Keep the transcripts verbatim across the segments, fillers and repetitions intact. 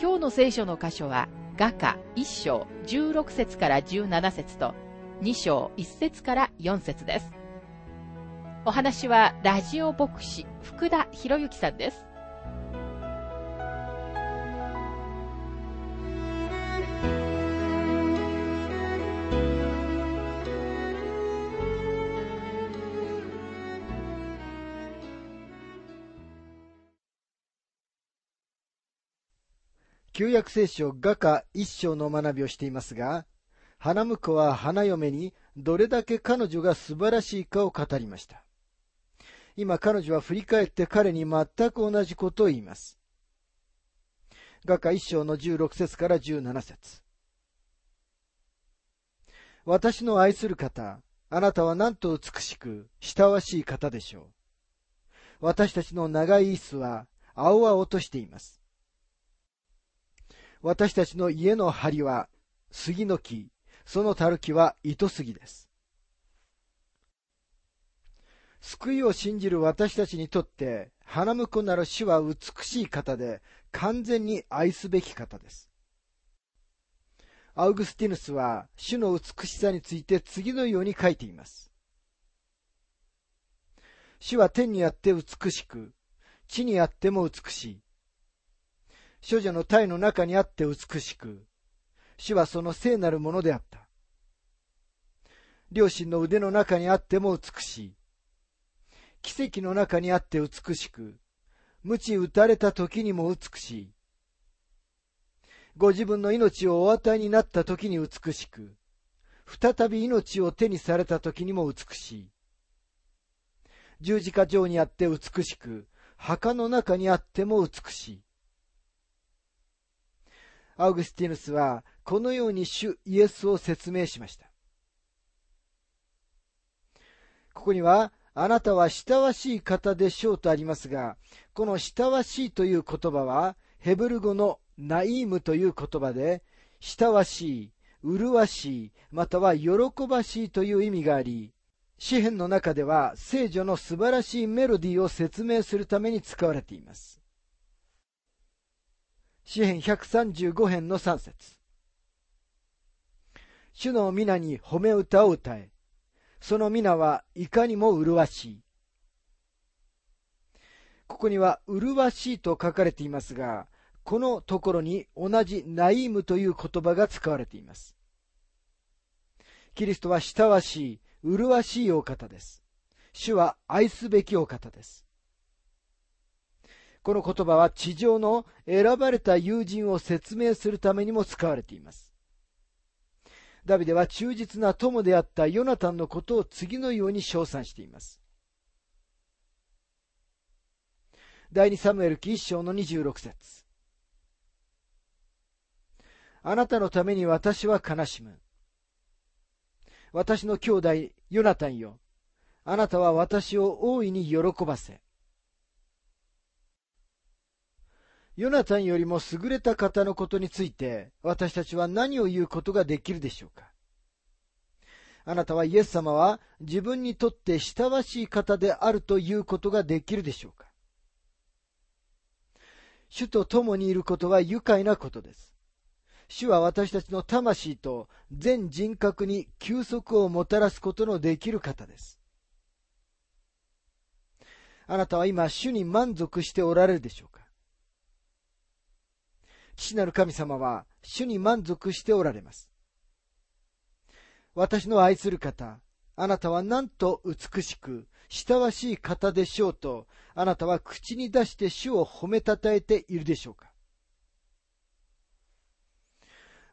今日の聖書の箇所は雅歌いっしょうじゅうろくせつからじゅうななせつとにしょういっせつからよんせつです。お話はラジオ牧師福田博之さんです。旧約聖書雅歌一章の学びをしていますが、花婿は花嫁にどれだけ彼女が素晴らしいかを語りました。今彼女は振り返って彼に全く同じことを言います。雅歌一章のじゅうろくせつからじゅうななせつ。私の愛する方、あなたはなんと美しく、慕わしい方でしょう。私たちの長い椅子は青々としています。私たちの家の梁は杉の木、そのたるきは糸杉です。救いを信じる私たちにとって、花婿なる主は美しい方で、完全に愛すべき方です。アウグスティヌスは、主の美しさについて次のように書いています。主は天にあって美しく、地にあっても美しい。処女の胎の中にあって美しく、主はその聖なるものであった。両親の腕の中にあっても美しい。奇跡の中にあって美しく、鞭打たれた時にも美しい。ご自分の命をお与えになった時に美しく、再び命を手にされた時にも美しい。十字架上にあって美しく、墓の中にあっても美しい。アウグスティヌスはこのように主イエスを説明しました。ここには、あなたは慕わしい方でしょうとありますが、この慕わしいという言葉は、ヘブル語のナイームという言葉で、慕わしい、麗しい、または喜ばしいという意味があり、詩編の中では聖女の素晴らしいメロディーを説明するために使われています。詩編ひゃくさんじゅうごへんのさん節。主の皆に褒め歌を歌え。その皆はいかにも麗しい。ここには麗しいと書かれていますが、このところに同じナイームという言葉が使われています。キリストは慕わしい、麗しいお方です。主は愛すべきお方です。この言葉は地上の選ばれた友人を説明するためにも使われています。ダビデは忠実な友であったヨナタンのことを次のように称賛しています。第二サムエル記一章のにじゅうろく節。あなたのために私は悲しむ。私の兄弟ヨナタンよ。あなたは私を大いに喜ばせ。ヨナタンよりも優れた方のことについて、私たちは何を言うことができるでしょうか。あなたはイエス様は自分にとって親しい方であるということができるでしょうか。主と共にいることは愉快なことです。主は私たちの魂と全人格に休息をもたらすことのできる方です。あなたは今、主に満足しておられるでしょうか。父なる神様は、主に満足しておられます。私の愛する方、あなたはなんと美しく、慕わしい方でしょうと、あなたは口に出して主を褒めたたえているでしょうか。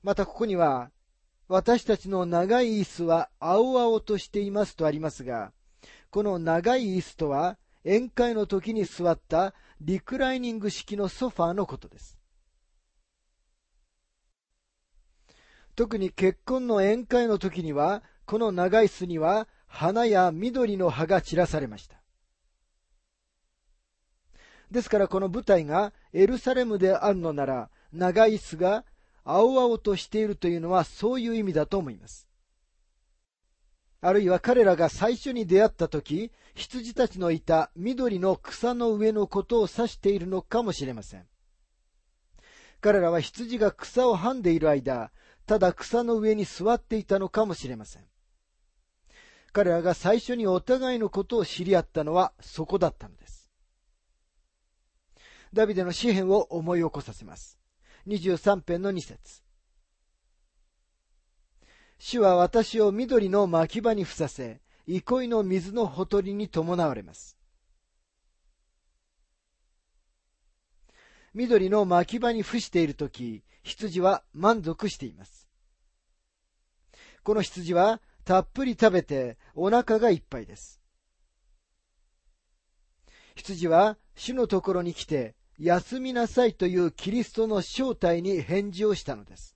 またここには、私たちの長い椅子は青々としていますとありますが、この長い椅子とは、宴会の時に座ったリクライニング式のソファーのことです。特に結婚の宴会の時には、この長い巣には花や緑の葉が散らされました。ですからこの舞台がエルサレムであるのなら、長い巣が青々としているというのはそういう意味だと思います。あるいは彼らが最初に出会った時、羊たちのいた緑の草の上のことを指しているのかもしれません。彼らは羊が草をはんでいる間、ただ草の上に座っていたのかもしれません。彼らが最初にお互いのことを知り合ったのはそこだったのです。ダビデの詩篇を思い起こさせます。にじゅうさんぺんのにせつ。主は私を緑の牧場にふさせ、憩いの水のほとりに伴われます。緑の牧場に伏しているとき、羊は満足しています。この羊はたっぷり食べてお腹がいっぱいです。羊は主のところに来て、休みなさいというキリストの招待に返事をしたのです。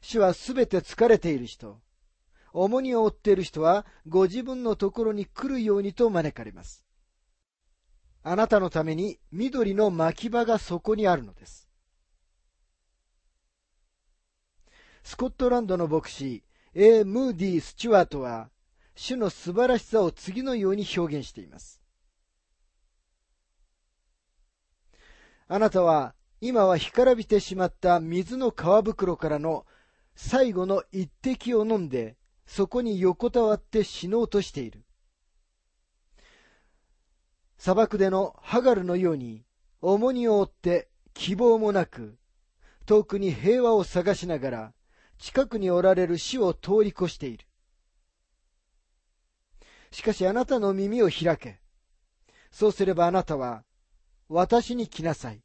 主はすべて疲れている人、重荷を負っている人はご自分のところに来るようにと招かれます。あなたのために緑の牧場がそこにあるのです。スコットランドの牧師 A. ムーディ・スチュワートは、主の素晴らしさを次のように表現しています。あなたは今は干からびてしまった水の皮袋からの最後の一滴を飲んで、そこに横たわって死のうとしている。砂漠でのハガルのように、重荷を負って希望もなく、遠くに平和を探しながら、近くにおられる主を通り越している。しかしあなたの耳を開け、そうすればあなたは、私に来なさい。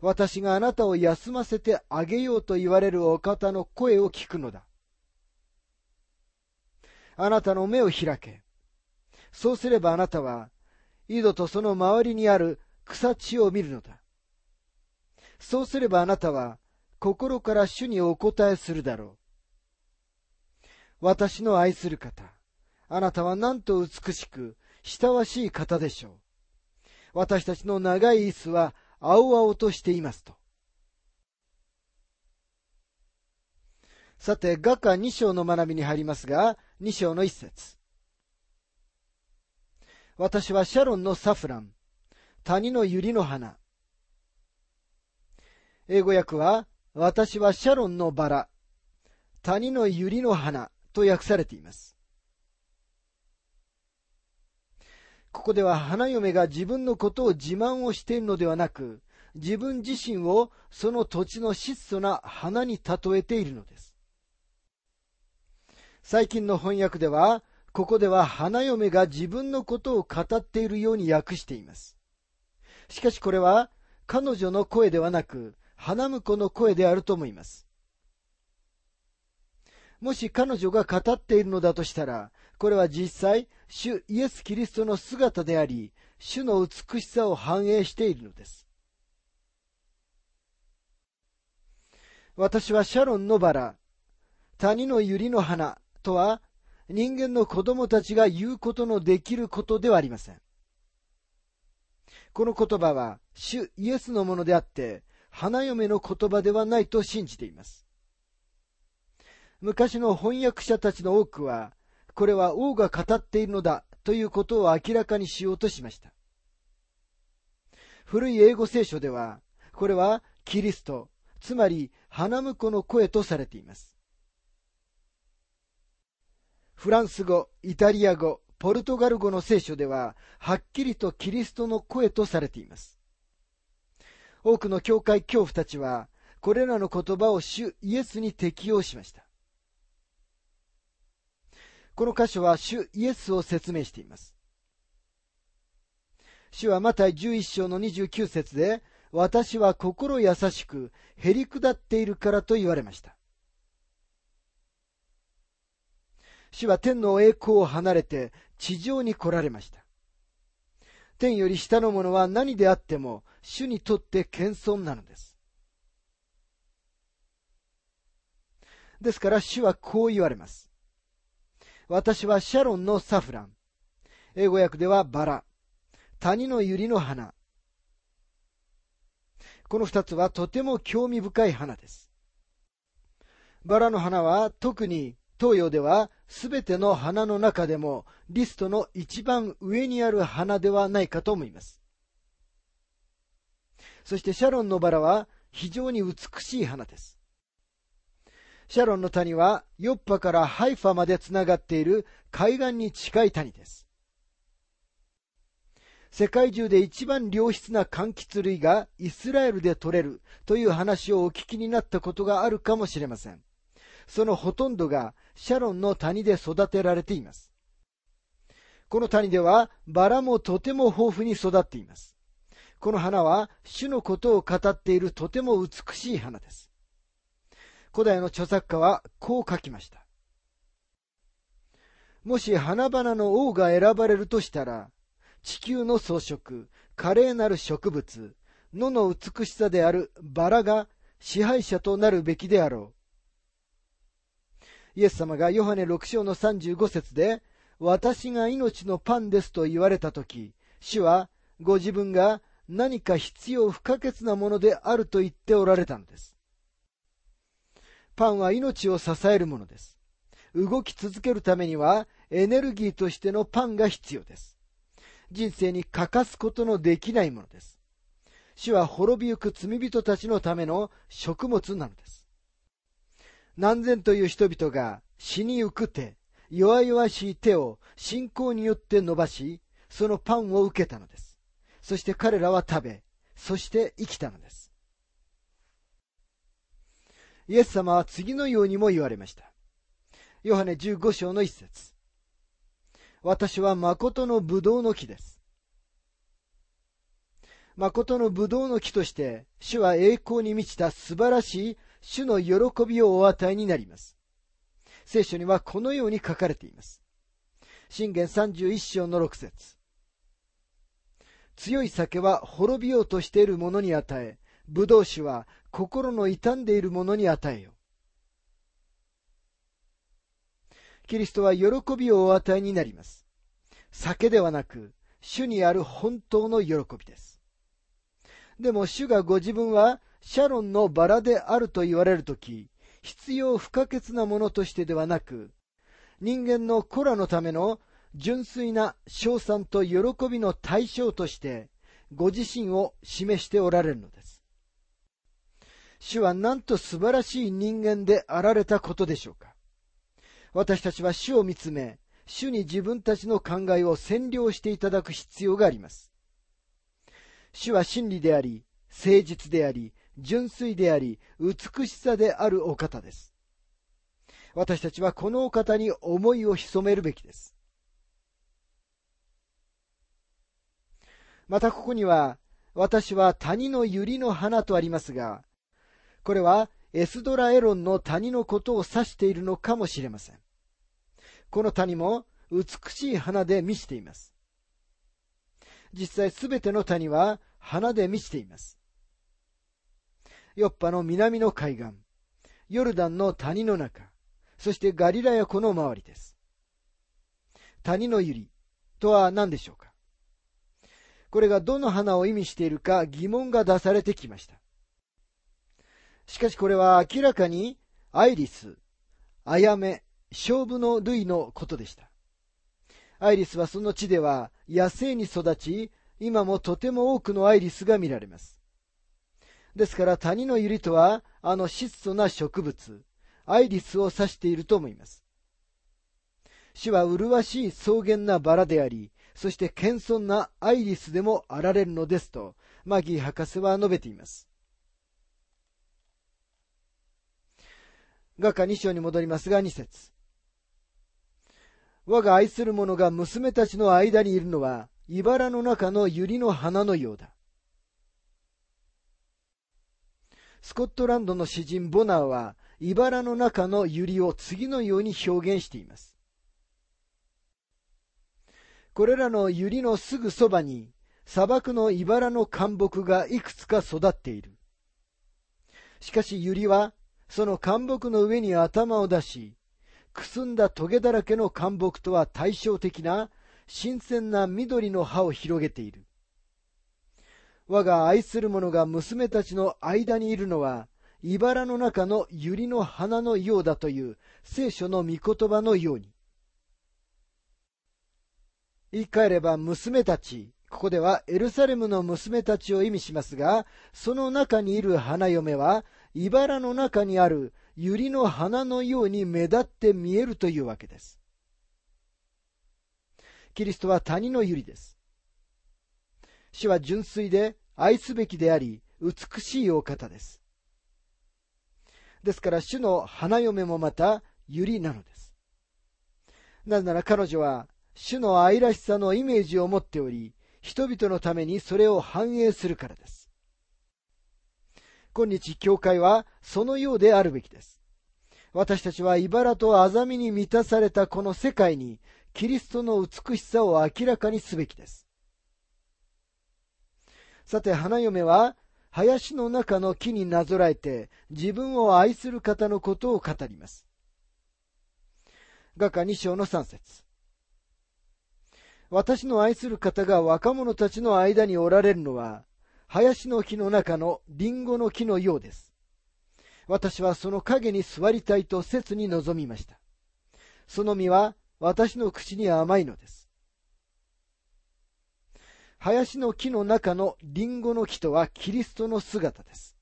私があなたを休ませてあげようと言われるお方の声を聞くのだ。あなたの目を開け、そうすればあなたは、井戸とその周りにある草地を見るのだ。そうすればあなたは心から主にお答えするだろう。私の愛する方、あなたはなんと美しく慕わしい方でしょう。私たちの長い椅子は青々としていますと。さて、雅歌に章の学びに入りますが、にしょうのいっせつ。私はシャロンのサフラン、谷の百合の花。英語訳は、私はシャロンのバラ、谷の百合の花と訳されています。ここでは花嫁が自分のことを自慢をしているのではなく、自分自身をその土地の質素な花に例えているのです。最近の翻訳では、ここでは花嫁が自分のことを語っているように訳しています。しかしこれは彼女の声ではなく、花婿の声であると思います。もし彼女が語っているのだとしたら、これは実際、主イエス・キリストの姿であり、主の美しさを反映しているのです。私はシャロンのバラ、谷の百合の花とは、人間の子供たちが言うことのできることではありません。この言葉は主イエスのものであって、花嫁の言葉ではないと信じています。昔の翻訳者たちの多くは、これは王が語っているのだということを明らかにしようとしました。古い英語聖書では、これはキリスト、つまり花婿の声とされています。フランス語、イタリア語、ポルトガル語の聖書では、はっきりとキリストの声とされています。多くの教会教父たちは、これらの言葉を主イエスに適用しました。この箇所は主イエスを説明しています。主はマタイじゅういっしょうのにじゅうきゅうせつで、私は心優しく、へりくだっているからと言われました。主は天の栄光を離れて地上に来られました。天より下のものは何であっても主にとって謙遜なのです。ですから主はこう言われます。私はシャロンのサフラン。英語訳ではバラ。谷の百合の花。この二つはとても興味深い花です。バラの花は特に東洋ではすべての花の中でもリストの一番上にある花ではないかと思います。そしてシャロンのバラは非常に美しい花です。シャロンの谷はヨッパからハイファまでつながっている海岸に近い谷です。世界中で一番良質な柑橘類がイスラエルで採れるという話をお聞きになったことがあるかもしれません。そのほとんどがシャロンの谷で育てられています。この谷ではバラもとても豊富に育っています。この花は主のことを語っているとても美しい花です。古代の著作家はこう書きました。もし花々の王が選ばれるとしたら、地球の装飾、華麗なる植物、野の美しさであるバラが支配者となるべきであろう。イエス様がヨハネろく章のさんじゅうご節で、私が命のパンですと言われたとき、主はご自分が何か必要不可欠なものであると言っておられたのです。パンは命を支えるものです。動き続けるためにはエネルギーとしてのパンが必要です。人生に欠かすことのできないものです。主は滅びゆく罪人たちのための食物なのです。何千という人々が死にゆく手、弱々しい手を信仰によって伸ばし、そのパンを受けたのです。そして彼らは食べ、そして生きたのです。イエス様は次のようにも言われました。ヨハネじゅうご章の一節。私は誠のブドウの木です。誠のブドウの木として、主は栄光に満ちた素晴らしい主の喜びをお与えになります。聖書にはこのように書かれています。箴言さんじゅういち章のろく節。強い酒は滅びようとしている者に与え、ブドウ酒は心の傷んでいる者に与えよ。キリストは喜びをお与えになります。酒ではなく、主にある本当の喜びです。でも主がご自分はシャロンのバラであると言われるとき、必要不可欠なものとしてではなく、人間の子らのための純粋な称賛と喜びの対象として、ご自身を示しておられるのです。主はなんと素晴らしい人間であられたことでしょうか。私たちは主を見つめ、主に自分たちの考えを占領していただく必要があります。主は真理であり、誠実であり、純粋であり、美しさであるお方です。私たちはこのお方に思いを潜めるべきです。またここには、私は谷の百合の花とありますが、これはエスドラエロンの谷のことを指しているのかもしれません。この谷も美しい花で満ちています。実際すべての谷は花で満ちています。ヨッパの南の海岸、ヨルダンの谷の中、そしてガリラヤ湖の周りです。谷の百合とは何でしょうか。これがどの花を意味しているか疑問が出されてきました。しかしこれは明らかにアイリス、アヤメ、ショウブの類のことでした。アイリスはその地では野生に育ち、今もとても多くのアイリスが見られます。ですから谷の百合とはあの質素な植物、アイリスを指していると思います。主は麗しい草原なバラであり、そして謙遜なアイリスでもあられるのですと、マギー博士は述べています。雅歌に章に戻りますが、に節。我が愛する者が娘たちの間にいるのは、茨の中の百合の花のようだ。スコットランドの詩人ボナーは、茨の中の百合を次のように表現しています。これらの百合のすぐそばに、砂漠の茨の灌木がいくつか育っている。しかし百合は、その灌木の上に頭を出し、くすんだトゲだらけの灌木とは対照的な新鮮な緑の葉を広げている。我が愛する者が娘たちの間にいるのは、茨の中のユリの花のようだという聖書の御言葉のように。言い換えれば娘たち、ここではエルサレムの娘たちを意味しますが、その中にいる花嫁は、茨の中にあるユリの花のように目立って見えるというわけです。キリストは谷のユリです。主は純粋で愛すべきであり、美しいお方です。ですから主の花嫁もまたユリなのです。なぜなら彼女は主の愛らしさのイメージを持っており、人々のためにそれを反映するからです。今日教会はそのようであるべきです。私たちは茨とあざみに満たされたこの世界にキリストの美しさを明らかにすべきです。さて、花嫁は、林の中の木になぞらえて、自分を愛する方のことを語ります。雅歌に章のさん節。私の愛する方が若者たちの間におられるのは、林の木の中のリンゴの木のようです。私はその陰に座りたいと切に望みました。その実は、私の口に甘いのです。林の木の中のリンゴの木とはキリストの姿です。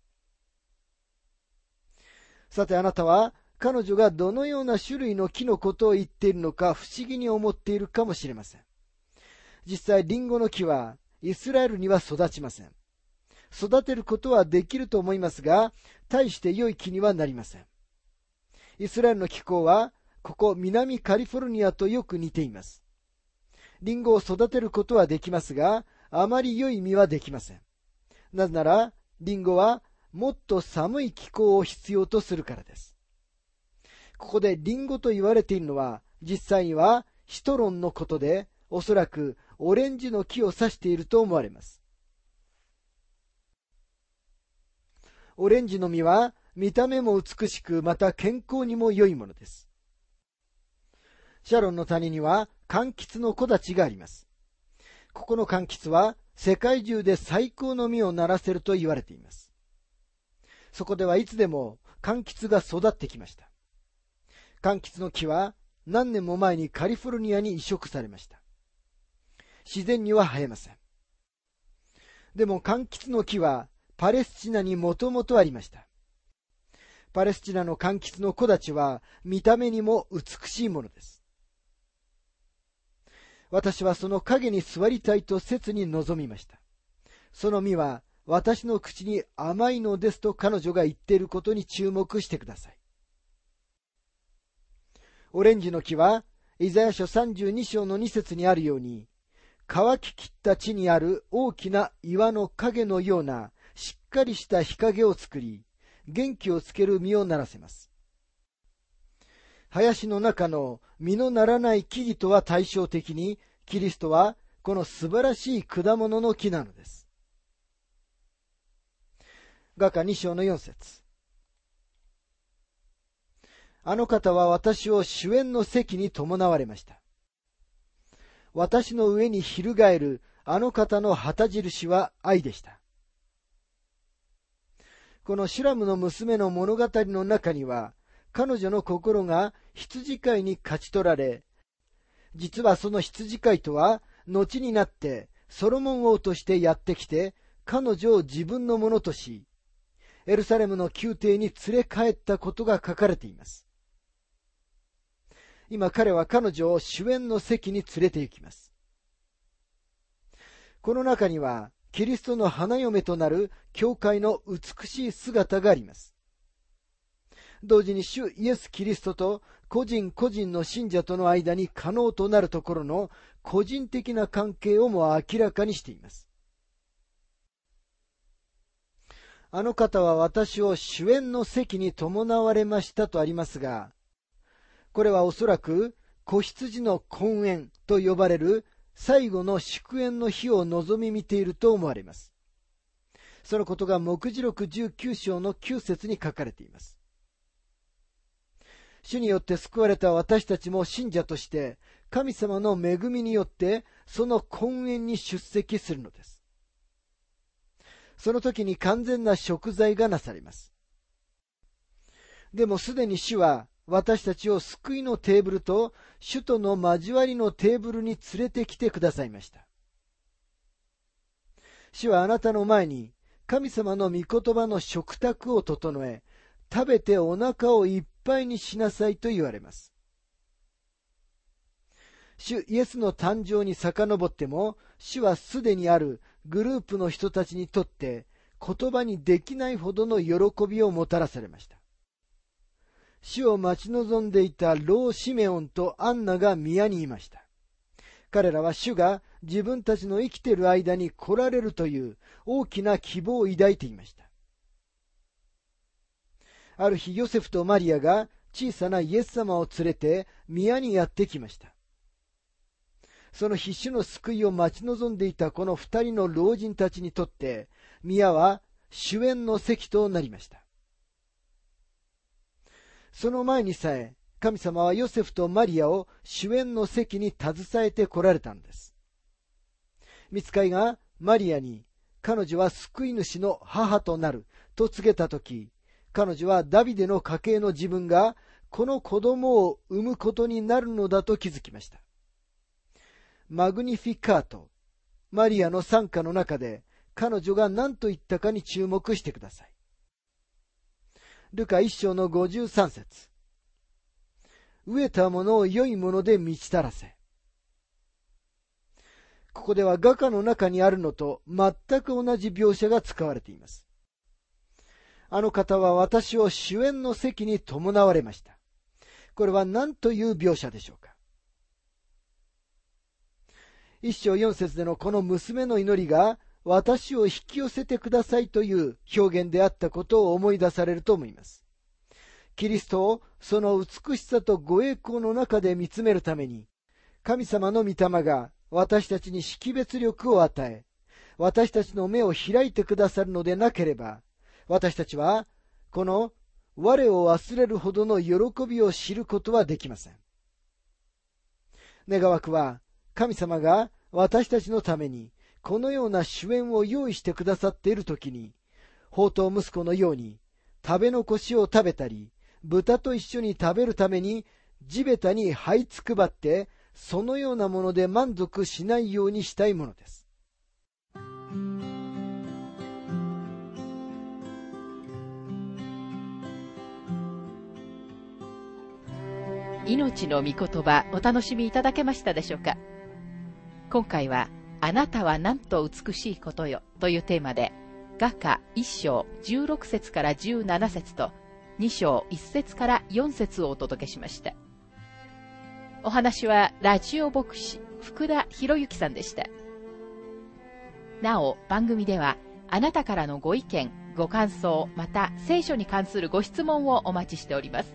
さて、あなたは彼女がどのような種類の木のことを言っているのか不思議に思っているかもしれません。実際リンゴの木はイスラエルには育ちません。育てることはできると思いますが、大して良い木にはなりません。イスラエルの気候はここ南カリフォルニアとよく似ています。リンゴを育てることはできますが、あまり良い実はできません。なぜなら、リンゴはもっと寒い気候を必要とするからです。ここでリンゴと言われているのは、実際にはシトロンのことで、おそらくオレンジの木を指していると思われます。オレンジの実は、見た目も美しく、また健康にも良いものです。シャロンの谷には、柑橘の木立があります。ここの柑橘は世界中で最高の実をならせると言われています。そこではいつでも柑橘が育ってきました。柑橘の木は何年も前にカリフォルニアに移植されました。自然には生えません。でも柑橘の木はパレスチナにもともとありました。パレスチナの柑橘の木立は見た目にも美しいものです。私はその陰に座りたいと切に望みました。その実は私の口に甘いのですと彼女が言っていることに注目してください。オレンジの木は、イザヤ書さんじゅうに章のに節にあるように、乾ききった地にある大きな岩の影のようなしっかりした日陰を作り、元気をつける実をならせます。林の中の実のならない木々とは対照的に、キリストはこの素晴らしい果物の木なのです。雅歌に章のよん節。あの方は私を主宴の席に伴われました。私の上に翻るあの方の旗印は愛でした。このシュラムの娘の物語の中には、彼女の心が羊飼いに勝ち取られ、実はその羊飼いとは、後になってソロモン王としてやってきて、彼女を自分のものとし、エルサレムの宮廷に連れ帰ったことが書かれています。今彼は彼女を主宴の席に連れて行きます。この中には、キリストの花嫁となる教会の美しい姿があります。同時に主イエス・キリストと個人個人の信者との間に可能となるところの個人的な関係をも明らかにしています。あの方は私を主宴の席に伴われましたとありますが、これはおそらく子羊の婚宴と呼ばれる最後の祝宴の日を望み見ていると思われます。そのことが黙示録じゅうきゅう章のきゅう節に書かれています。主によって救われた私たちも信者として、神様の恵みによって、その婚宴に出席するのです。その時に完全な贖罪がなされます。でもすでに主は、私たちを救いのテーブルと主との交わりのテーブルに連れてきてくださいました。主はあなたの前に神様の御言葉の食卓を整え、食べてお腹をいっぱいにしなさいと言われます。主イエスの誕生に遡っても、主はすでにあるグループの人たちにとって言葉にできないほどの喜びをもたらされました。主を待ち望んでいた老シメオンとアンナが宮にいました。彼らは主が自分たちの生きている間に来られるという大きな希望を抱いていました。ある日、ヨセフとマリアが小さなイエス様を連れて宮にやってきました。その必死の救いを待ち望んでいたこの二人の老人たちにとって、宮は主宴の席となりました。その前にさえ、神様はヨセフとマリアを主宴の席に携えてこられたのです。御使いがマリアに、彼女は救い主の母となると告げたとき、彼女はダビデの家系の自分が、この子供を産むことになるのだと気づきました。マグニフィカート、マリアの賛歌の中で、彼女が何と言ったかに注目してください。ルカ一章の五十三節。飢えたものを良いもので満ちたらせ。ここでは雅歌の中にあるのと全く同じ描写が使われています。あの方は私を主宴の席に伴われました。これは何という描写でしょうか。一章四節でのこの娘の祈りが、私を引き寄せてくださいという表現であったことを思い出されると思います。キリストをその美しさとご栄光の中で見つめるために、神様の御霊が私たちに識別力を与え、私たちの目を開いてくださるのでなければ、私たちはこの我を忘れるほどの喜びを知ることはできません。願わくは、神様が私たちのために、このような主宴を用意してくださっているときに、放蕩息子のように食べ残しを食べたり、豚と一緒に食べるために地べたに這いつくばって、そのようなもので満足しないようにしたいものです。命の御言葉、お楽しみいただけましたでしょうか。今回は、あなたはなんと美しいことよというテーマで、雅歌いっ章じゅうろく節からじゅうなな節とに章いち節からよん節をお届けしました。お話はラジオ牧師福田博之さんでした。なお番組ではあなたからのご意見、ご感想、また聖書に関するご質問をお待ちしております。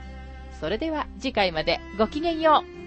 それでは次回までごきげんよう。